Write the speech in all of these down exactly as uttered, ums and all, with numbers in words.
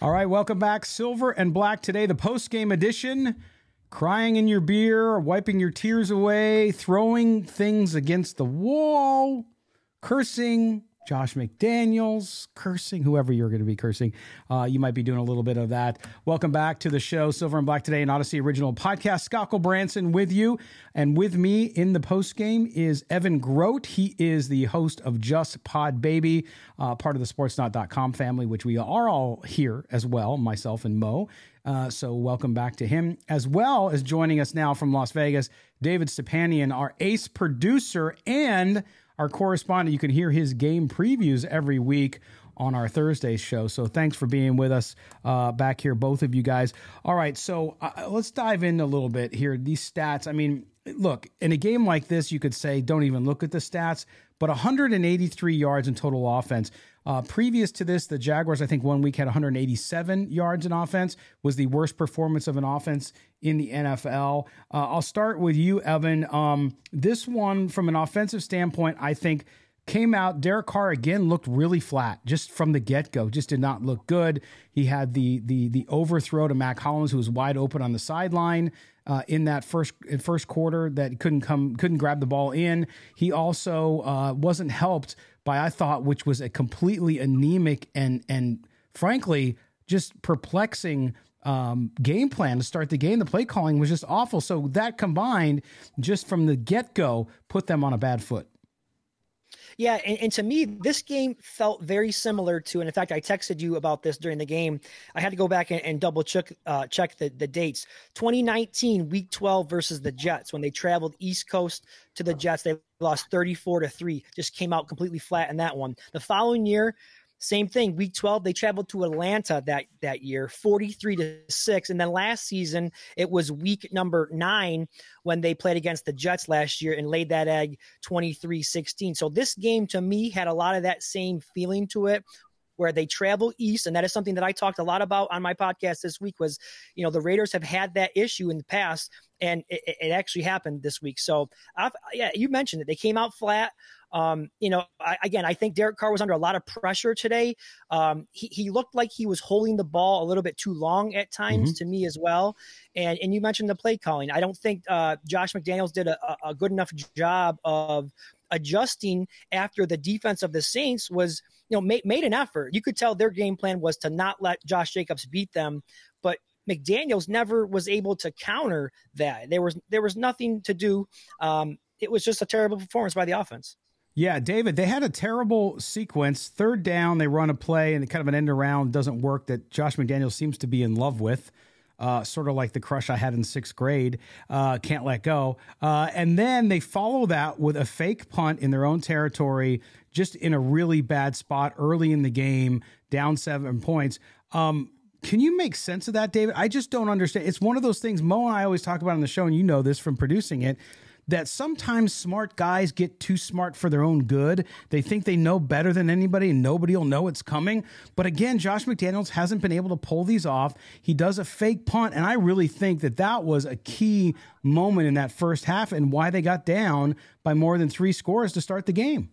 All right, welcome back. Silver and Black Today, the post-game edition. Crying in your beer, wiping your tears away, throwing things against the wall, cursing Josh McDaniels, cursing whoever you're going to be cursing. Uh, you might be doing a little bit of that. Welcome back to the show, Silver and Black Today, an Odyssey original podcast. Scott Colbranson with you, and with me in the postgame is Evan Grote. He is the host of Just Pod Baby, uh, part of the sports not dot com family, which we are all here as well, myself and Mo. Uh, so welcome back to him, as well as joining us now from Las Vegas, David Stepanian, our ace producer and our correspondent. You can hear his game previews every week on our Thursday show. So thanks for being with us uh, back here, both of you guys. All right, so uh, let's dive in a little bit here. These stats, I mean, look, in a game like this, you could say don't even look at the stats, but one hundred eighty-three yards in total offense. Uh, previous to this, the Jaguars, I think one week had one hundred eighty-seven yards in offense, was the worst performance of an offense in the N F L. Uh, I'll start with you, Evan. Um, this one, from an offensive standpoint, I think came out, Derek Carr again looked really flat just from the get-go, just did not look good. He had the the the overthrow to Mac Hollins, who was wide open on the sideline uh, in that first first quarter that couldn't come couldn't grab the ball in. He also uh, wasn't helped by, I thought, which was a completely anemic and and frankly just perplexing um, game plan to start the game. The play calling was just awful. So that combined, just from the get-go, put them on a bad foot. Yeah, and, and to me, this game felt very similar to, and in fact, I texted you about this during the game. I had to go back and, and double check uh, check the, the dates. twenty nineteen, Week twelve versus the Jets, when they traveled East Coast to the Jets. They lost thirty-four to three, just came out completely flat in that one. The following year, same thing, Week twelve, they traveled to Atlanta that, that year, forty-three to six. And then last season, it was week number nine when they played against the Jets last year and laid that egg twenty-three sixteen. So this game, to me, had a lot of that same feeling to it, where they travel east, and that is something that I talked a lot about on my podcast this week was, you know, the Raiders have had that issue in the past, and it, it actually happened this week. So, I've, yeah, you mentioned it. They came out flat. Um, you know, I, again, I think Derek Carr was under a lot of pressure today. Um, he, he looked like he was holding the ball a little bit too long at times, mm-hmm. to me as well. And and you mentioned the play calling. I don't think uh, Josh McDaniels did a, a good enough job of adjusting after the defense of the Saints was, you know, made, made an effort. You could tell their game plan was to not let Josh Jacobs beat them, but McDaniels never was able to counter that. There was, there was nothing to do. Um, it was just a terrible performance by the offense. Yeah, David, they had a terrible sequence. Third down, they run a play, and kind of an end around doesn't work that Josh McDaniels seems to be in love with. Uh, sort of like the crush I had in sixth grade, uh, can't let go. Uh, and then they follow that with a fake punt in their own territory. just in a really bad spot early in the game, down seven points. Um, can you make sense of that, David? I just don't understand. It's one of those things Mo and I always talk about on the show, and you know this from producing it, that sometimes smart guys get too smart for their own good. They think they know better than anybody and nobody will know it's coming. But again, Josh McDaniels hasn't been able to pull these off. He does a fake punt, and I really think that that was a key moment in that first half and why they got down by more than three scores to start the game.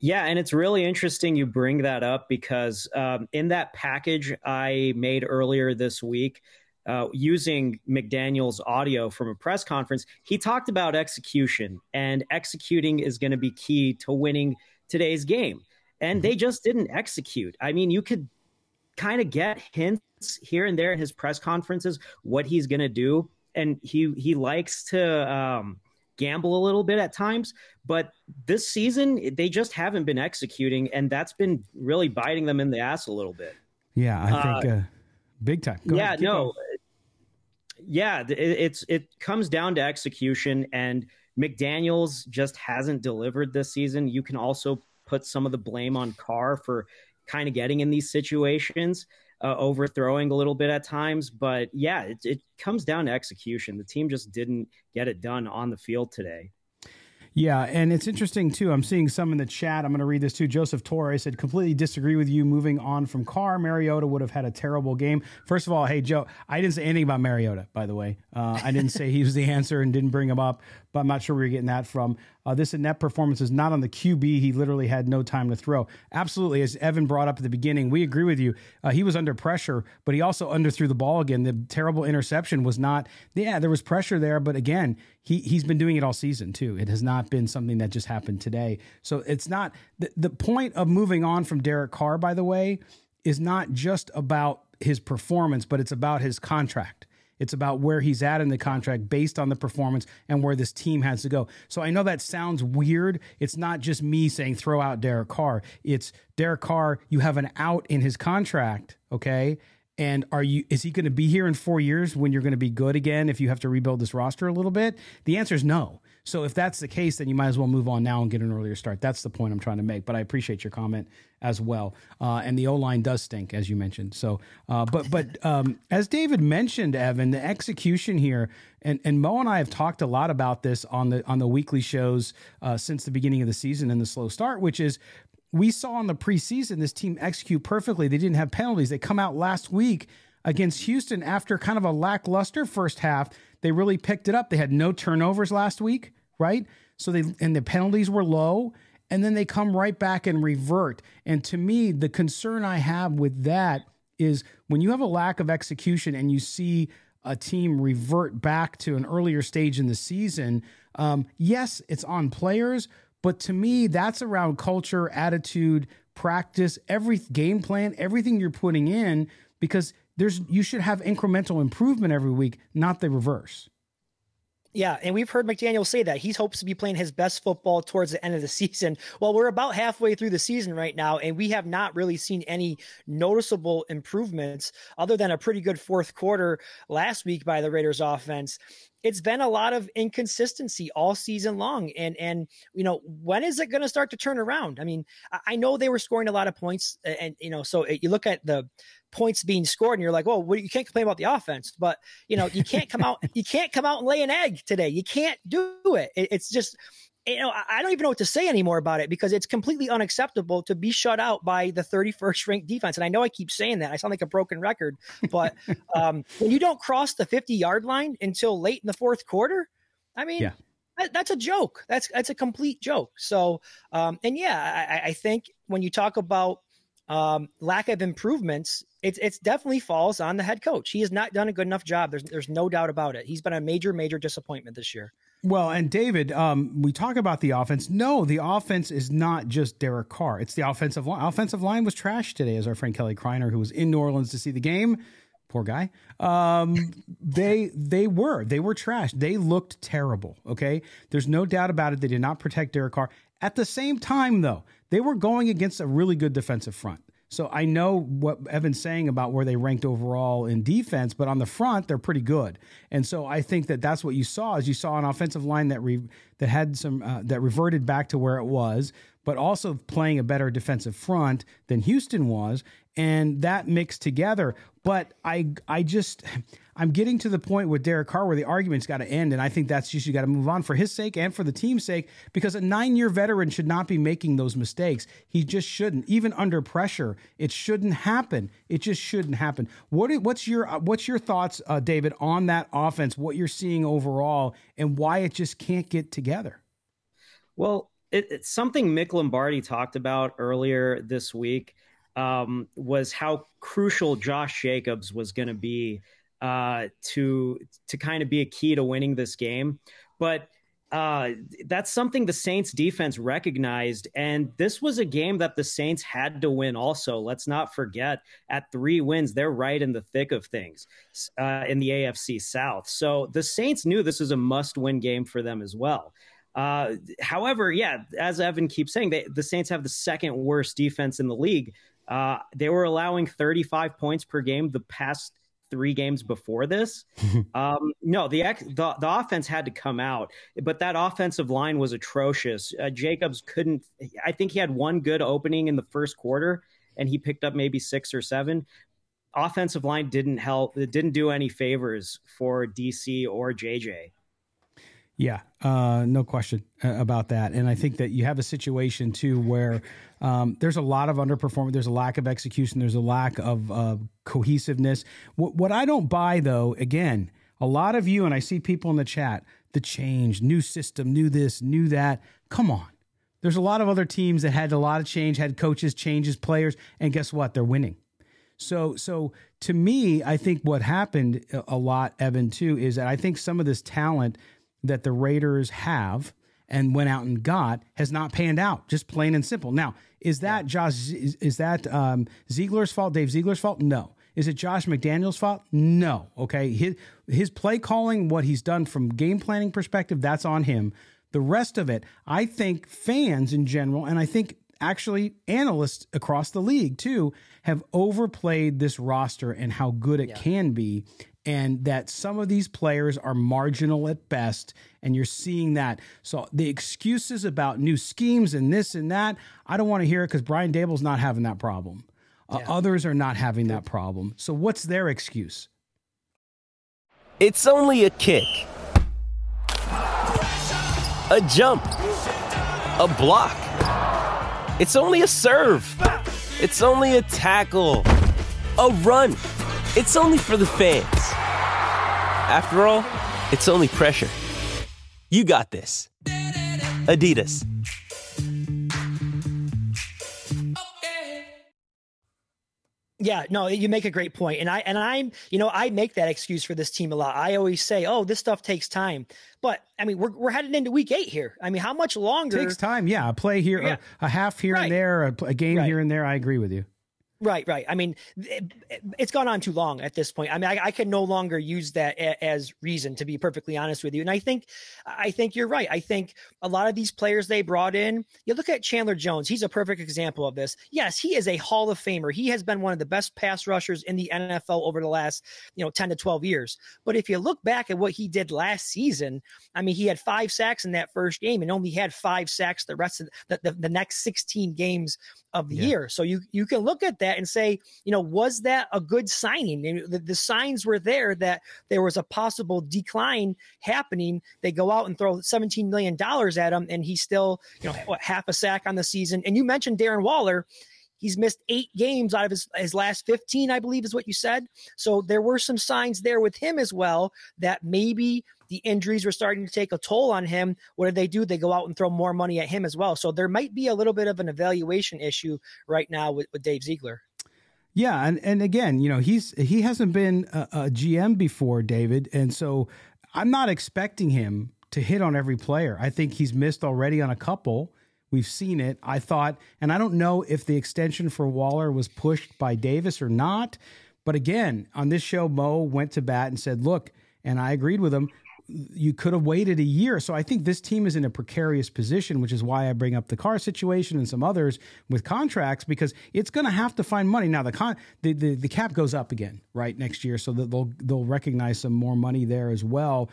Yeah, and it's really interesting you bring that up because um, in that package I made earlier this week, Uh, using McDaniels' audio from a press conference, he talked about execution, and executing is going to be key to winning today's game. And they just didn't execute. I mean, you could kind of get hints here and there in his press conferences what he's going to do. And he, he likes to um, gamble a little bit at times. But this season, they just haven't been executing, and that's been really biting them in the ass a little bit. Yeah, I think uh, uh, big time. Go yeah, ahead, no. Going. Yeah, it's it comes down to execution, and McDaniels just hasn't delivered this season. You can also put some of the blame on Carr for kind of getting in these situations, uh, overthrowing a little bit at times. But, yeah, it, it comes down to execution. The team just didn't get it done on the field today. Yeah, and it's interesting, too. I'm seeing some in the chat. I'm going to read this, too. Joseph Torre said, completely disagree with you moving on from Carr. Mariota would have had a terrible game. First of all, hey, Joe, I didn't say anything about Mariota, by the way. Uh, I didn't say he was the answer and didn't bring him up, but I'm not sure where you're getting that from. Uh, this inept performance is not on the Q B. He literally had no time to throw. Absolutely, as Evan brought up at the beginning, we agree with you. Uh, he was under pressure, but he also underthrew the ball again. The terrible interception was not – yeah, there was pressure there, but again, he, he's been doing it all season, too. It has not been something that just happened today. So it's not the, the point of moving on from Derek Carr, by the way, is not just about his performance, but it's about his contract. It's about where he's at in the contract based on the performance and where this team has to go. So I know that sounds weird. It's not just me saying throw out Derek Carr. It's Derek Carr, you have an out in his contract, okay? And are you? Is he going to be here in four years when you're going to be good again if you have to rebuild this roster a little bit? The answer is no. So if that's the case, then you might as well move on now and get an earlier start. That's the point I'm trying to make, but I appreciate your comment as well. Uh, and the O-line does stink, as you mentioned. So, uh, but but um, as David mentioned, Evan, the execution here, and, and Mo and I have talked a lot about this on the, on the weekly shows uh, since the beginning of the season and the slow start, which is, we saw in the preseason this team execute perfectly. They didn't have penalties. They come out last week against Houston after kind of a lackluster first half. They really picked it up. They had no turnovers last week, right? So they and the penalties were low, and then they come right back and revert. And to me, the concern I have with that is when you have a lack of execution and you see a team revert back to an earlier stage in the season, um, yes, it's on players. But to me, that's around culture, attitude, practice, every game plan, everything you're putting in, because there's you should have incremental improvement every week, not the reverse. Yeah, and we've heard McDaniel say that. He hopes to be playing his best football towards the end of the season. Well, we're about halfway through the season right now, and we have not really seen any noticeable improvements other than a pretty good fourth quarter last week by the Raiders offense. It's been a lot of inconsistency all season long. And, and you know, when is it going to start to turn around? I mean, I know they were scoring a lot of points. And, you know, so you look at the points being scored and you're like, well, you can't complain about the offense. But, you know, you can't come out. You can't come out and lay an egg today. You can't do it. It's just, you know, I don't even know what to say anymore about it because it's completely unacceptable to be shut out by the thirty-first ranked defense. And I know I keep saying that. I sound like a broken record, but um, when you don't cross the fifty-yard line until late in the fourth quarter, I mean, yeah. that, that's a joke. That's that's a complete joke. So, um, and yeah, I, I think when you talk about um, lack of improvements, it's it's definitely falls on the head coach. He has not done a good enough job. There's there's no doubt about it. He's been a major, major disappointment this year. Well, and David, um, we talk about the offense. No, the offense is not just Derek Carr. It's the offensive line. Offensive line was trash today, as our friend Kelly Kreiner, who was in New Orleans to see the game, poor guy. Um, they they were they were trash. They looked terrible. Okay, there's no doubt about it. They did not protect Derek Carr. At the same time, though, they were going against a really good defensive front. So I know what Evan's saying about where they ranked overall in defense, but on the front, they're pretty good. And so I think that that's what you saw, is you saw an offensive line that re- that had some uh, that reverted back to where it was. but also playing a better defensive front than Houston was, and that mixed together. But I I just, I'm getting to the point with Derek Carr where the argument's got to end, and I think that's just, you got to move on for his sake and for the team's sake, because a nine-year veteran should not be making those mistakes. He just shouldn't, even under pressure. It shouldn't happen. It just shouldn't happen. What what's your what's your thoughts, uh, David, on that offense, what you're seeing overall, and why it just can't get together? Well, it, it's something Mick Lombardi talked about earlier this week, um, was how crucial Josh Jacobs was going to be uh, to to kind of be a key to winning this game. But uh, that's something the Saints defense recognized. And this was a game that the Saints had to win also. Let's not forget, at three wins, they're right in the thick of things uh, in the A F C South. So the Saints knew this is a must-win game for them as well. Uh, however, yeah, as Evan keeps saying, they, the Saints have the second worst defense in the league. Uh, they were allowing thirty-five points per game the past three games before this. um, no, the, the the offense had to come out, but that offensive line was atrocious. Uh, Jacobs couldn't, I think he had one good opening in the first quarter, and he picked up maybe six or seven. Offensive line didn't help. It didn't do any favors for D C or J J. Yeah, uh, no question about that. And I think that you have a situation, too, where um, there's a lot of underperformance. There's a lack of execution. There's a lack of uh, cohesiveness. What, what I don't buy, though, again, a lot of you, and I see people in the chat, the change, new system, new this, new that. Come on. There's a lot of other teams that had a lot of change, had coaches, changes, players, and guess what? They're winning. So, so to me, I think what happened a lot, Evan, too, is that I think some of this talent that the Raiders have and went out and got has not panned out, just plain and simple. Now, is that Josh, is, is that um, Ziegler's fault, Dave Ziegler's fault? No. Is it Josh McDaniels' fault? No. Okay. His, his play calling, what he's done from game planning perspective, that's on him. The rest of it, I think fans in general, and I think actually analysts across the league too, have overplayed this roster and how good it yeah. can be. And that some of these players are marginal at best, and you're seeing that. So the excuses about new schemes and this and that, I don't want to hear it because Brian Dable's not having that problem. Uh, yeah. Others are not having that problem. So what's their excuse? It's only a kick. A jump. A block. It's only a serve. It's only a tackle. A run. It's only for the fans. After all, it's only pressure. You got this. Adidas. Yeah, no, you make a great point. And I and I'm, you know, I make that excuse for this team a lot. I always say, "Oh, this stuff takes time." But I mean, we're we're headed into week eight here. I mean, how much longer? It takes time. Yeah, a play here, yeah. a, a half here right. and there, a, a game right. here and there. I agree with you. Right, right. I mean, it, it's gone on too long at this point. I mean, I, I can no longer use that a, as reason, to be perfectly honest with you. And I think, I think you're right. I think a lot of these players they brought in, you look at Chandler Jones. He's a perfect example of this. Yes, he is a Hall of Famer. He has been one of the best pass rushers in the N F L over the last, you know, ten to twelve years. But if you look back at what he did last season, I mean, he had five sacks in that first game and only had five sacks the rest of the, the, the next sixteen games of the yeah. year. So you, you can look at that and say, you know, was that a good signing? And the, the signs were there that there was a possible decline happening. They go out and throw seventeen million dollars at him, and he's still, you know, what, half a sack on the season. And you mentioned Darren Waller. He's missed eight games out of his, his last fifteen, I believe is what you said. So there were some signs there with him as well that maybe the injuries were starting to take a toll on him. What did they do? They go out and throw more money at him as well. So there might be a little bit of an evaluation issue right now with, with Dave Ziegler. Yeah. And, and again, you know, he's, he hasn't been a, a G M before, David. And so I'm not expecting him to hit on every player. I think he's missed already on a couple. We've seen it. I thought, and I don't know if the extension for Waller was pushed by Davis or not, but again, on this show, Mo went to bat and said, look, and I agreed with him, you could have waited a year. So I think this team is in a precarious position, which is why I bring up the Carr situation and some others with contracts, because it's going to have to find money. Now the con the, the, the cap goes up again, right, next year. So that they'll, they'll recognize some more money there as well.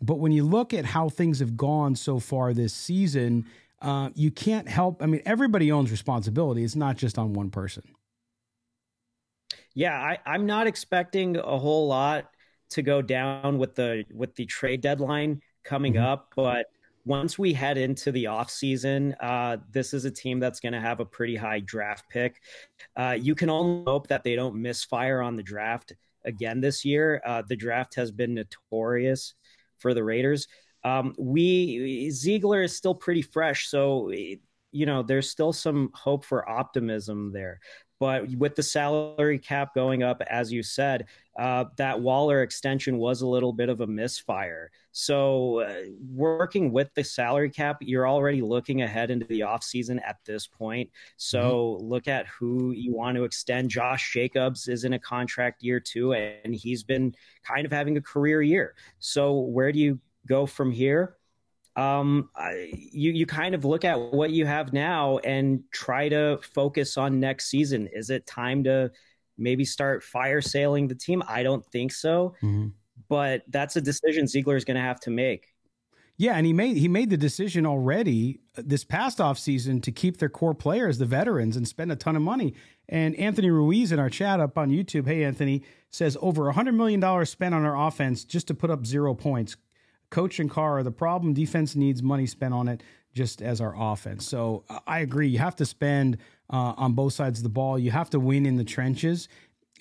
But when you look at how things have gone so far this season, Uh, you can't help. I mean, everybody owns responsibility. It's not just on one person. Yeah, I, I'm not expecting a whole lot to go down with the with the trade deadline coming mm-hmm. up. But once we head into the offseason, uh, this is a team that's going to have a pretty high draft pick. Uh, you can only hope that they don't misfire on the draft again this year. Uh, the draft has been notorious for the Raiders. Um, we Ziegler is still pretty fresh, so you know there's still some hope for optimism there. But with the salary cap going up, as you said, uh, that Waller extension was a little bit of a misfire. So uh, working with the salary cap, you're already looking ahead into the offseason at this point. So mm-hmm. look at who you want to extend. Josh Jacobs is in a contract year two, and he's been kind of having a career year. So where do you go from here? Um, you, you kind of look at what you have now and try to focus on next season. Is it time to maybe start fire sailing the team? I don't think so, mm-hmm. but that's a decision Ziegler is going to have to make. Yeah. And he made, he made the decision already this past off season to keep their core players, the veterans, and spend a ton of money. And Anthony Ruiz in our chat up on YouTube, hey, Anthony, says over a hundred million dollars spent on our offense just to put up zero points. Coach and Carr are the problem. Defense needs money spent on it, just as our offense. So I agree. You have to spend uh, on both sides of the ball. You have to win in the trenches.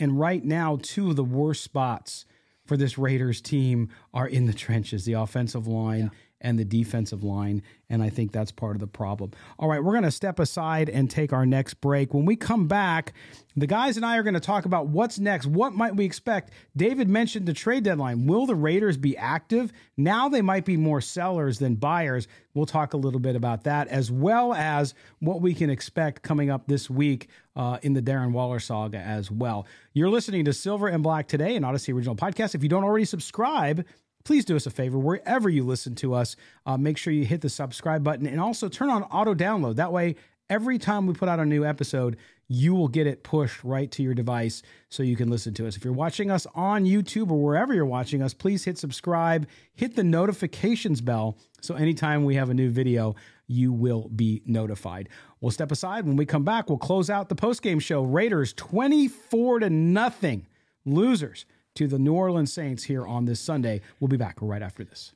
And right now, two of the worst spots for this Raiders team are in the trenches, the offensive line yeah. and the defensive line. And I think that's part of the problem. All right, we're going to step aside and take our next break. When we come back, the guys and I are going to talk about what's next. What might we expect? David mentioned the trade deadline. Will the Raiders be active? Now they might be more sellers than buyers. We'll talk a little bit about that, as well as what we can expect coming up this week uh, in the Darren Waller saga as well. You're listening to Silver and Black Today, an Odyssey original podcast. If you don't already subscribe, please do us a favor wherever you listen to us. Uh, make sure you hit the subscribe button and also turn on auto download. That way, every time we put out a new episode, you will get it pushed right to your device so you can listen to us. If you're watching us on YouTube or wherever you're watching us, please hit subscribe, hit the notifications bell. So anytime we have a new video, you will be notified. We'll step aside. When we come back, we'll close out the postgame show. Raiders twenty-four to nothing, losers to the New Orleans Saints here on this Sunday. We'll be back right after this.